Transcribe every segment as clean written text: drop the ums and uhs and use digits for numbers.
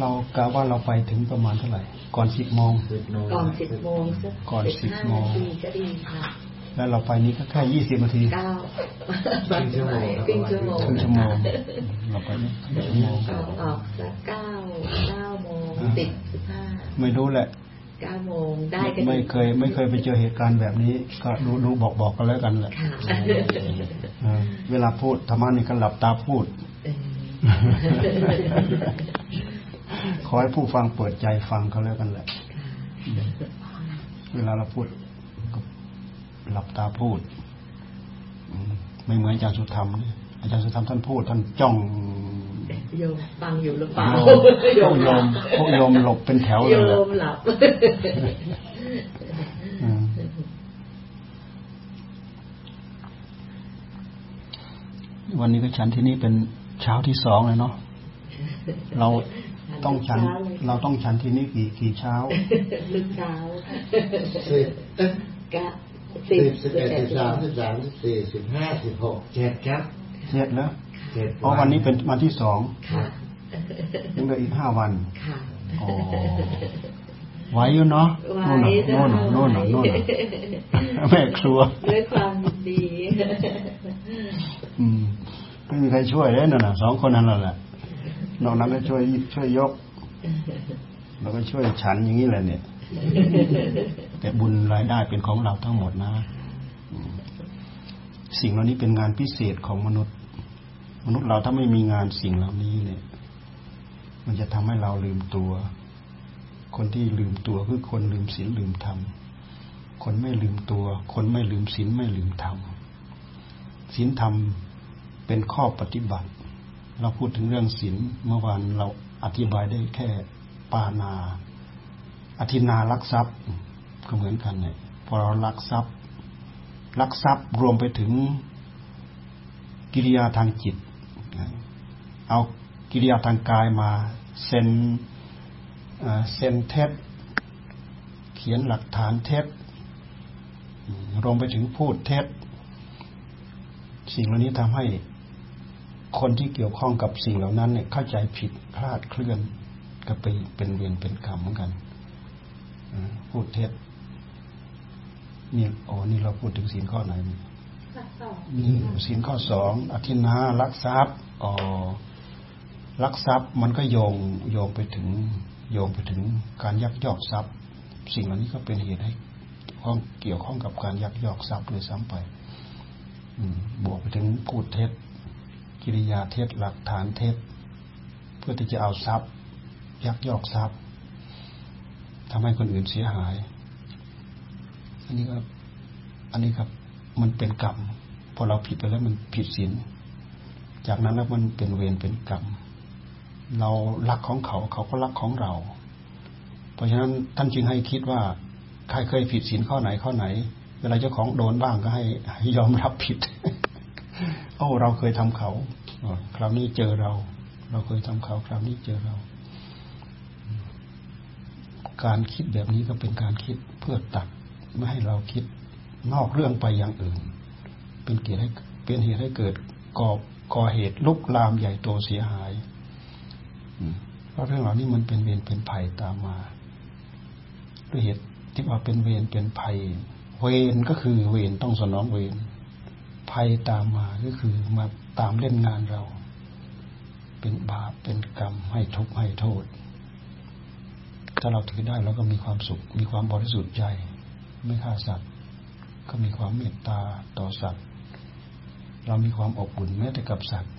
เรากะว่าเราไปถึงประมาณเท่าไหร่ก่อน 10:00 นก่อน 10:00 นก่อน 10:00 นจะดีค่ะแล้วเราไปนี้ก็แค่20นาที9ชั่วโมงครึ่งชั่วโมงเราไปนี่ชั่วโมงออกสัก9:15 ไม่รู้แหละ9โมงได้กันไม่เคยไปเจอเหตุการณ์แบบนี้ก็รู้บอกกันแล้วกันแหละเวลาพูดธรรมะนี่ก็หลับตาพูดขอให้ผู้ฟังเปิดใจฟังกันแล้วกันแหละเวลาเราพูดหลับตาพูดไม่เหมือนอาจารย์สุธรรมนี่อาจารย์สุธรรมท่านพูดท่านจ้องโยมฟังอยู่หรือเปล่าโยมหลบเป็นแถวเลยโยมหลับวันนี้ก็ฉันที่นี่เป็นเช้าที่2เลยเนาะเราต้องฉันที่นี่กี่เช้าลึกเช้า10 11 13 14 15 16 7 ครับเสร็จแล้วเพราะวันนี้เป็นวันที่2ค่ะยังเหลืออีก5วันค่ะอ๋อไหวอยู่เนาะโน่นแม่ครัวด้วยความดีไม่มีใครช่วยเลยนั่นน่ะ2คนนั้นแหละนอกนั้นก็ช่วยยกแล้วก็ช่วยฉันอย่างนี้แหละเนี่ยแต่บุญรายได้เป็นของเราทั้งหมดนะสิ่งเหล่านี้เป็นงานพิเศษของมนุษย์เราถ้าไม่มีงานสิ่งเหล่านี้เนี่ยมันจะทำให้เราลืมตัวคนที่ลืมตัวคือคนลืมศีลลืมธรรมคนไม่ลืมตัวคนไม่ลืมศีลไม่ลืมธรรมศีลธรรมเป็นข้อปฏิบัติเราพูดถึงเรื่องศีลเมื่อวานเราอธิบายได้แค่ปานาอธินาลักทรัพย์ก็เหมือนกันเนี่ยพอเราลักทรัพย์รวมไปถึงกิริยาทางจิตเอากิริยาทางกายมาเซ็นเท็จเขียนหลักฐานเท็จรวมไปถึงพูดเท็จสิ่งเหล่านี้ทำให้คนที่เกี่ยวข้องกับสิ่งเหล่านั้นเนี่ยเข้าใจผิดพลาดเคลื่อนก็เป็นเวรเป็นกรรมเหมือนกันพูดเท็จนี่อ๋อนี่เราพูดถึงศีลข้อไหนศีลข้อ2อธินาลักทรัพย์อ๋อลักทรัพย์มันก็โยงไปถึงการยักยอกทรัพย์สิ่งเหล่านี้ก็เป็นเหตุให้เกี่ยวข้องกับการยักยอกทรัพย์เลยซ้ำไปบวกไปถึงพูดเท็จกิริยาเท็จหลักฐานเท็จเพื่อที่จะเอาทรัพย์ยักยอกทรัพย์ทำให้คนอื่นเสียหายอันนี้ครับมันเป็นกรรมพอเราผิดไปแล้วมันผิดศีลจากนั้นแล้วมันเป็นเวรเป็นกรรมเรารักของเขาเขาก็รักของเราเพราะฉะนั้นท่านจึงให้คิดว่าใครเคยผิดศีลข้อไหนเวลาเจ้าของโดนบ้างก็ให้ยอมรับผิดโอ้เราเคยทำเขาคราวนี้เจอเราเคยทำเขาคราวนี้เจอเราการคิดแบบนี้ก็เป็นการคิดเพื่อตัดไม่ให้เราคิดนอกเรื่องไปอย่างอื่นเป็นเหตุให้เกิดก่อเหตุลุกลามใหญ่โตเสียหายเพราะเรื่องเหล่านี้มันเป็นเวรเป็นภัยตามมาด้วยเหตุที่ว่าเป็นเวรเป็นภัยเวรก็คือเวรต้องสนองเวรภัยตามมาก็คือมาตามเล่นงานเราเป็นบาปเป็นกรรมให้ทุกข์ให้โทษถ้าเราถือได้เราก็มีความสุขมีความบริสุทธิ์ใจไม่ฆ่าสัตว์ก็มีความเมตตาต่อสัตว์เรามีความอบอุ่นแม้แต่กับสัตว์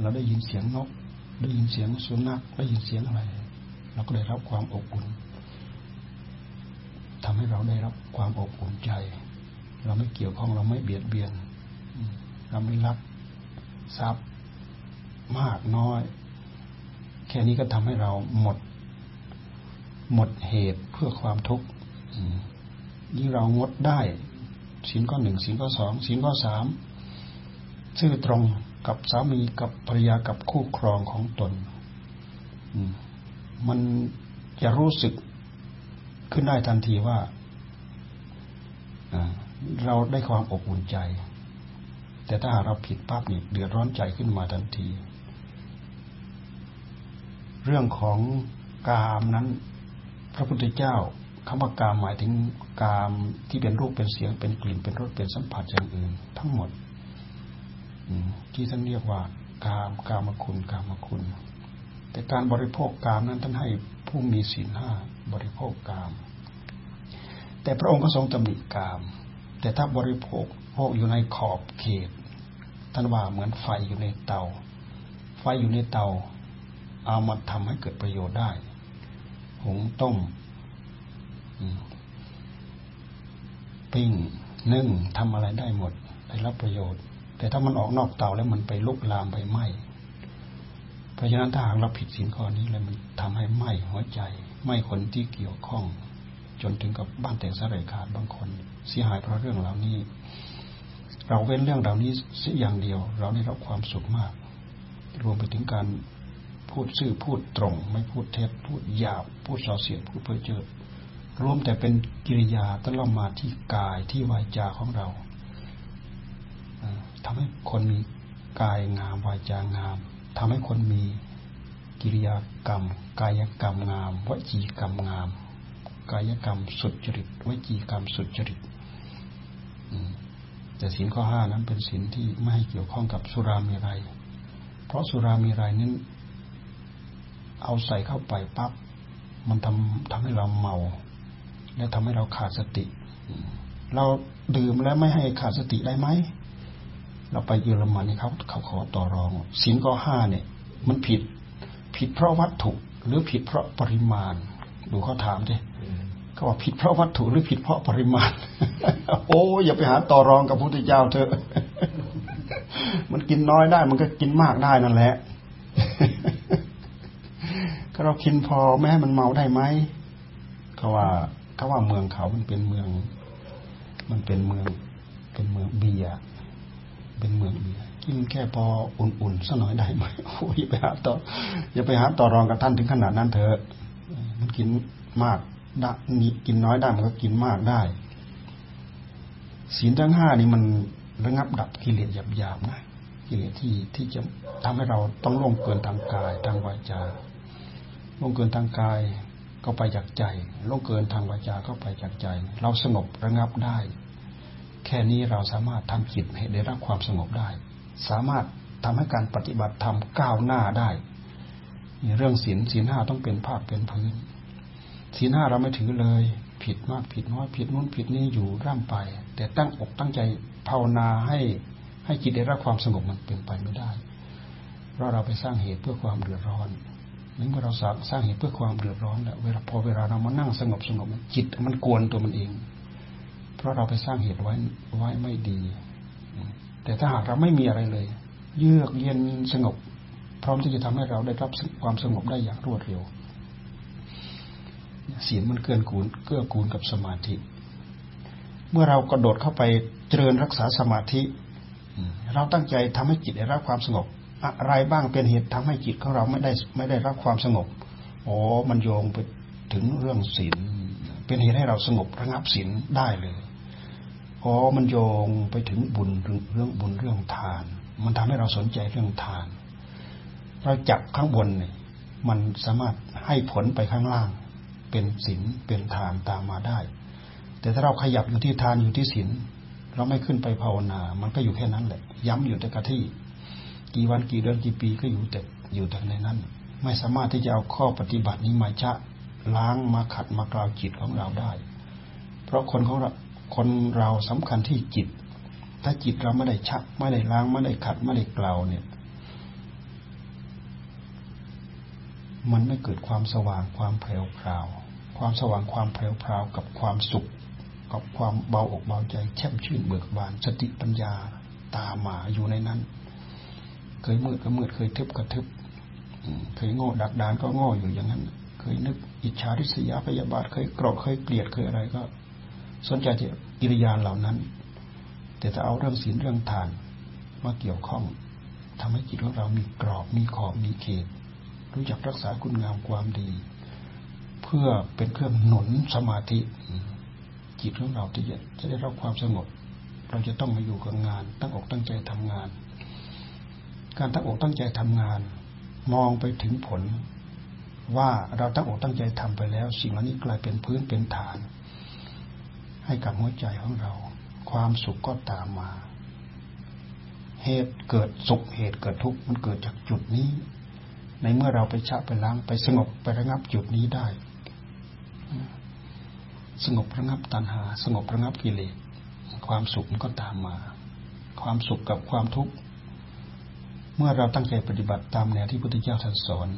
เราได้ยินเสียงนกได้ยินเสียงสุนัขได้ยินเสียงอะไรเราก็ได้รับความอบอุ่นทำให้เราได้รับความอบอุ่นใจเราไม่เกี่ยวข้องเราไม่เบียดเบียนเราไม่รักทรัพย์มากน้อยแค่นี้ก็ทำให้เราหมดเหตุเพื่อความทุกข์ยิ่งเรางดได้ศีลข้อ1ศีลข้อ2ศีลข้อ3ซื่อตรงกับสามีกับภรรยากับคู่ครองของตนมันจะรู้สึกขึ้นได้ทันทีว่าเราได้ความอบอุ่นใจแต่ถ้าเราผิดปั๊บนี่เดือดร้อนใจขึ้นมาทันที เรื่องของกามนั้นพระพุทธเจ้าคำว่ากามหมายถึงกามที่เป็นรูปเป็นเสียงเป็นกลิ่นเป็นรสเป็นสัมผัสอย่างอื่นทั้งหมดที่ท่านเรียกว่ากามกามคุณกามคุณแต่การบริโภคกามนั้นท่านให้ผู้มีศีลห้าบริโภคกามแต่พระองค์ก็ทรงตำหนิกามแต่ถ้าบริโภคอยู่ในขอบเขตท่านว่าเหมือนไฟอยู่ในเตาไฟอยู่ในเตาเอามาทำให้เกิดประโยชน์ได้หุงต้มปิ้งนึ่งทำอะไรได้หมดได้รับประโยชน์แต่ถ้ามันออกนอกเตาแล้วมันไปลุกลามไปไหม้เพราะฉะนั้นถ้าหากเราผิดศีลข้อนี้แล้วมันทำให้ไหม้หัวใจไหม้คนที่เกี่ยวข้องจนถึงกับบ้านแตกสลายขาดบางคนเสียหายเพราะเรื่องเหล่านี้เราเว้นเรื่องเหล่านี้เสียอย่างเดียวเราได้รับความสุขมากรวมไปถึงการพูดซื่อพูดตรงไม่พูดเท็จพูดหยาบพูดส่อเสียดพูดเพ้อเจ้อรวมแต่เป็นกิริยาตะล่อมมาที่กายที่วาจาของเราทำให้คนมีกายงามวาจางามทำให้คนมีกิริยากรรมกายกรรมงามวจีกรรมงามกายกรรมสุจริตวจีกรรมสุจริตแต่ศีลข้อ5นั้นเป็นศีลที่ไม่ให้เกี่ยวข้องกับสุราเมรัยเพราะสุราเมรัยนั้นเอาใส่เข้าไปปั๊บมันทำให้เราเมาและทำให้เราขาดสติเราดื่มแล้วไม่ให้ขาดสติได้ไหมเราไปเยอรมันนี่เขาขอต่อรองศีลข้อ5เนี่ยมันผิดเพราะวัตถุหรือผิดเพราะปริมาณดูเขาถามดิเขาบอกผิดเพราะวัตถุหรือผิดเพราะปริมาณ โอ้อย่าไปหาต่อรองกับพระพุทธเจ้าเถอะ มันกินน้อยได้มันก็กินมากได้นั่นแหละ ก็เรากินพอไม่ให้มันเมาได้ไหมเขาว่าเมืองเขามันเป็นเมืองเบียร์เป็นเมืองกินแค่พออุ่นๆสักหน่อยได้ไหมโอ้ยอย่าไปหาต่อรองกับท่านถึงขนาดนั้นเถอะมันกินมากได้กินน้อยได้มันก็กินมากได้ศีลทั้ง5นี่มันระงับดับกิเลสหยาบๆนะกิเลสที่จะทำให้เราต้องล่วงเกินทางกายทางวาจาล่วงเกินทางกายก็ไปจากใจล่วงเกินทางวาจาก็ไปจากใจเราสงบระงับได้แค่นี้เราสามารถทำจิตให้ได้รับความสงบได้สามารถทำให้การปฏิบัติธรรมก้าวหน้าได้เรื่องศีลห้าต้องเป็นภาคเป็นพื้นศีลห้าเราไม่ถือเลยผิดมากผิดน้อยผิดนู้นผิดนี้อยู่ร่ำไปแต่ตั้งอกตั้งใจภาวนาให้จิตได้รับความสงบมันเป็นไปไม่ได้เพราะเราไปสร้างเหตุเพื่อความเดือดร้อนเมื่อเราสร้างเหตุเพื่อความเดือดร้อนแล้วเวลาเรามานั่งสงบจิตมันกวนตัวมันเองเพราะเราไปสร้างเหตุไว้ไม่ดีแต่ถ้าหากเราไม่มีอะไรเลยเยือกเย็นสงบพร้อมที่จะทำให้เราได้รับความสงบได้อย่างรวดเร็วศีลมันเกื้อกูลกับสมาธิเมื่อเรากระโดดเข้าไปเจริญรักษาสมาธิเราตั้งใจทำให้จิตได้รับความสงบอะไรบ้างเป็นเหตุทำให้จิตของเราไม่ได้รับความสงบอ๋อมันโยงไปถึงเรื่องศีลเป็นเหตุให้เราสงบระงับศีลได้เลยอ๋อมันโยงไปถึงบุญเรื่องบุญเรื่องทานมันทำให้เราสนใจเรื่องทานเราจับข้างบนเนี่ยมันสามารถให้ผลไปข้างล่างเป็นศีลเป็นทานตามมาได้แต่ถ้าเราขยับอยู่ที่ทานอยู่ที่ศีลเราไม่ขึ้นไปภาวนามันก็อยู่แค่นั้นแหละย้ำอยู่แต่กับที่กี่วันกี่เดือนกี่ปีก็อยู่แต่ในนั้นไม่สามารถที่จะเอาข้อปฏิบัตินี้มาชะล้างมาขัดมากล่าวจิตของเราได้เพราะคนเราสำคัญที่จิตถ้าจิตเราไม่ได้ชักไม่ได้ล้างไม่ได้ขัดไม่ได้กล่าวเนี่ยมันไม่เกิดความสว่างความแผ่วพราวความสว่างความแผ่วพราวกับความสุขกับความเบาอกเบาใจแช่มชื่นเบิกบานสติปัญญาตามมาอยู่ในนั้นเคยมืดก็มืดเคยทึบก็ทึบเคยโง่ดักดานก็โง่อยู่อย่างนั้นเคยนึกอิจฉาริษยาพยาบาทเคยโกรธเคยเกลียดเคยอะไรก็สนใจที่กิริยาเหล่านั้นแต่ถ้าเอาเรื่องศีลเรื่องทานมาเกี่ยวข้องทำให้จิตของเรามีกรอบมีขอบมีเขตรู้จักรักษาคุณงามความดีเพื่อเป็นเครื่องหนุนสมาธิจิตของเราที่จะได้รับความสงบเราจะต้องมาอยู่กับงานตั้งอกตั้งใจทำงานการตั้งอกตั้งใจทำงานมองไปถึงผล ว่าเราตั้งอกตั้งใจทำไปแล้วสิ่งเหล่านี้กลายเป็นพื้นเป็นฐานให้กับหัวใจของเราความสุขก็ตามมาเหตุเกิดสุขเหตุเกิดทุกข์มันเกิดจากจุดนี้ในเมื่อเราไปชะไปล้างไปสงบไประงับจุดนี้ได้สงบระงับตัณหาสงบระงับกิเลสความสุขมันก็ตามมาความสุขกับความทุกข์เมื่อเราตั้งใจปฏิบัติตามแนวที่พระพุทธเจ้าท่านสอน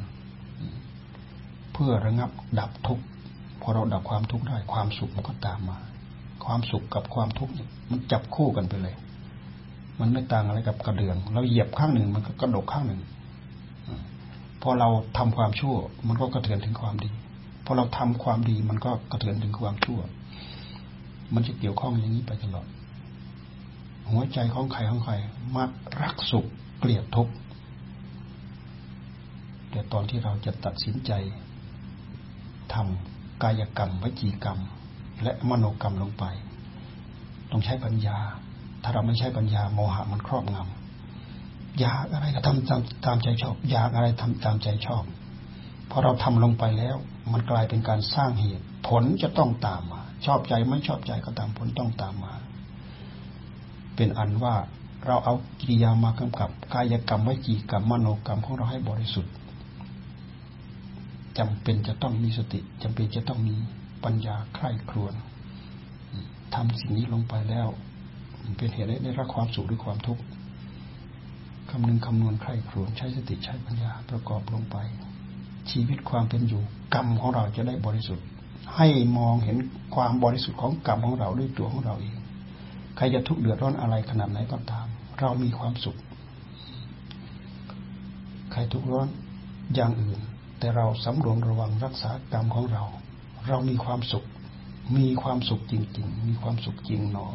เพื่อระงับดับทุกข์พอเราดับความทุกข์ได้ความสุขมันก็ตามมาความสุขกับความทุกข์มันจับคู่กันไปเลยมันไม่ต่างอะไรกับกระเดื่องเราเหยียบข้างหนึ่งมันก็กระดกข้างหนึ่งพอเราทำความชั่วมันก็กระเทือนถึงความดีพอเราทำความดีมันก็กระเทือนถึงความชั่วมันจะเกี่ยวข้องอย่างนี้ไปตลอดหัวใจของใครของใครมักรักสุขเกลียดทุกข์แต่ตอนที่เราจะตัดสินใจทำกายกรรมวจีกรรมและมโนกรรมลงไปต้องใช้ปัญญาถ้าเราไม่ใช้ปัญญาโมหะมันครอบงำอยากอะไรก็ทำตามใจชอบอยากอะไรทำตามใจชอบพอเราทำลงไปแล้วมันกลายเป็นการสร้างเหตุผลจะต้องตามมาชอบใจไม่ชอบใจก็ตามผลต้องตามมาเป็นอันว่าเราเอากิริยามากำกับกายกรรมวจีกรรมมโนกรรมของเราให้บริสุทธิ์จำเป็นจะต้องมีสติจำเป็นจะต้องมีปัญญาใคร่ครวญทำสิ่งนี้ลงไปแล้วเป็นเหตุได้รับความสุขหรือความทุกข์คำนึงคำนวณใคร่ครวญใช้สติใช้ปัญญาประกอบลงไปชีวิตความเป็นอยู่กรรมของเราจะได้บริสุทธิ์ให้มองเห็นความบริสุทธิ์ของกรรมของเราด้วยตัวของเราเองใครจะทุกข์เดือดร้อนอะไรขนาดไหนก็ตามเรามีความสุขใครทุกข์ร้อนอย่างอื่นแต่เราสำรวมระวังรักษากรรมของเราเรามีความสุขมีความสุขจริงๆมีความสุขจริงหนอ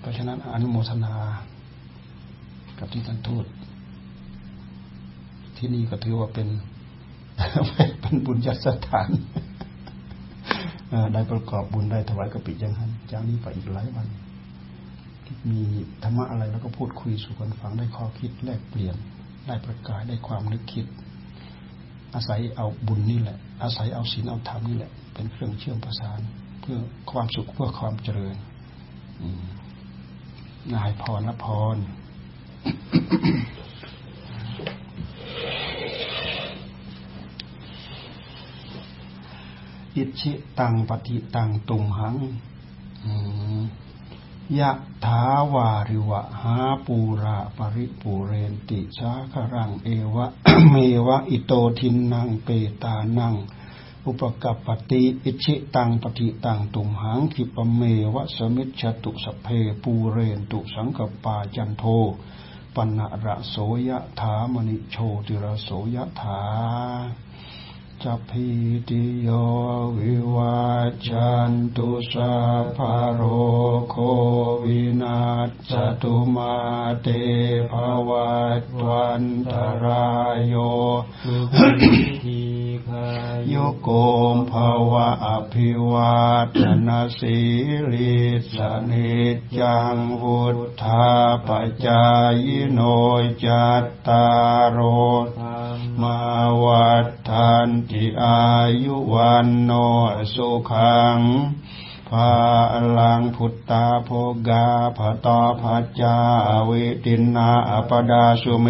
เพราะฉะนั้นอนุโมทนากับที่ท่านทูตที่นี่ก็ถือว่าเป็นบุญญาสถานได้ประกอบบุญได้ถวายกปิยังหันจากนี้ไปอีกหลายวันมีธรรมะอะไรแล้วก็พูดคุยสู่กันฟังได้ข้อคิดแลกเปลี่ยนได้ประกายได้ความนึกคิดอาศัยเอาบุญนี่แหละอาศัยเอาศีลเอาธรรมนี่แหละเป็นเครื่องเชื่อมประสานเพื่อความสุขเพื่อความเจริญนายพรณพรอิจฉิตังปฏิตังตุมหังยะถาวาริวะหาปูระปริปูเรนติสาครังเอวะ เมวะอิโตทินนังเปตานังอุปกัปปติอิจฉิตังปฏิตังตุมหังคิปเมวะสมิจฉตุสัพเพปูเรนตุสังกปาจันโทปนะระโสยะถามณิโชติระโสยะถาสัพพิติโยวิวัจจันตุสัพพะโรโควินาศสตุมาเตภวัตวันตรายโยทีฆายโกมภวะอภิวาทนาสีลิสนิจจังวุฒาปัจจายโนจัตตารโหมาวัฏฐานติอายุวันโนสุขังภาลังพุทธาโภกาภะตาภะจาวิตินาอปดาสุเม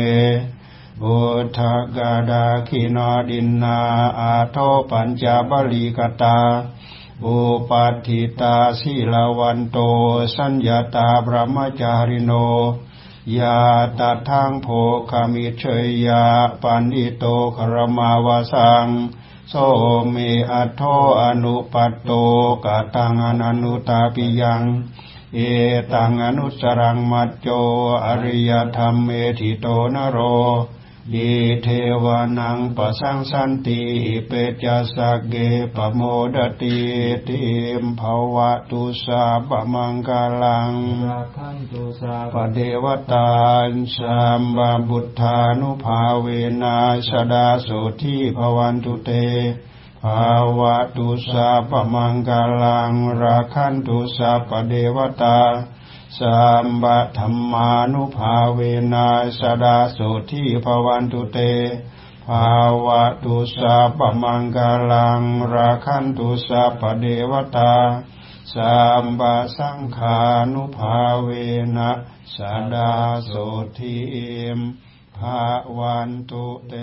พุทธกาดาคินดินนาอาโทปัญจบลิกตาอุปัฏฐิตาสีลวันโตสัญญาตาบรมจาริโนยาตาทังโภคามิเชยยาปันิโตครมาวาสังโสเมอัทโทอนุปัตโตกตังอนันุตาปิยังเอตังอนุสรังมัจโจอริยธรรมเมธิโตนโรดิเทวานังปะสังสันติเปจสักเกปโมดติติมภวะตุสาปมังกาลังปเดวตาสัมบบุทธานุภาเวนะสดาโสทิภวันตุเตภวะตุสาปมังกาลังราคันตุสาปเดวตาสัมปะธัมมานุภาเวนะสดาโสทิภวันตุเต ภาวะตุสัพพมังคลังราคันตุสัพพเดวตาสัมปสังขานุภาเวนะสดาโสทิภวันตุเต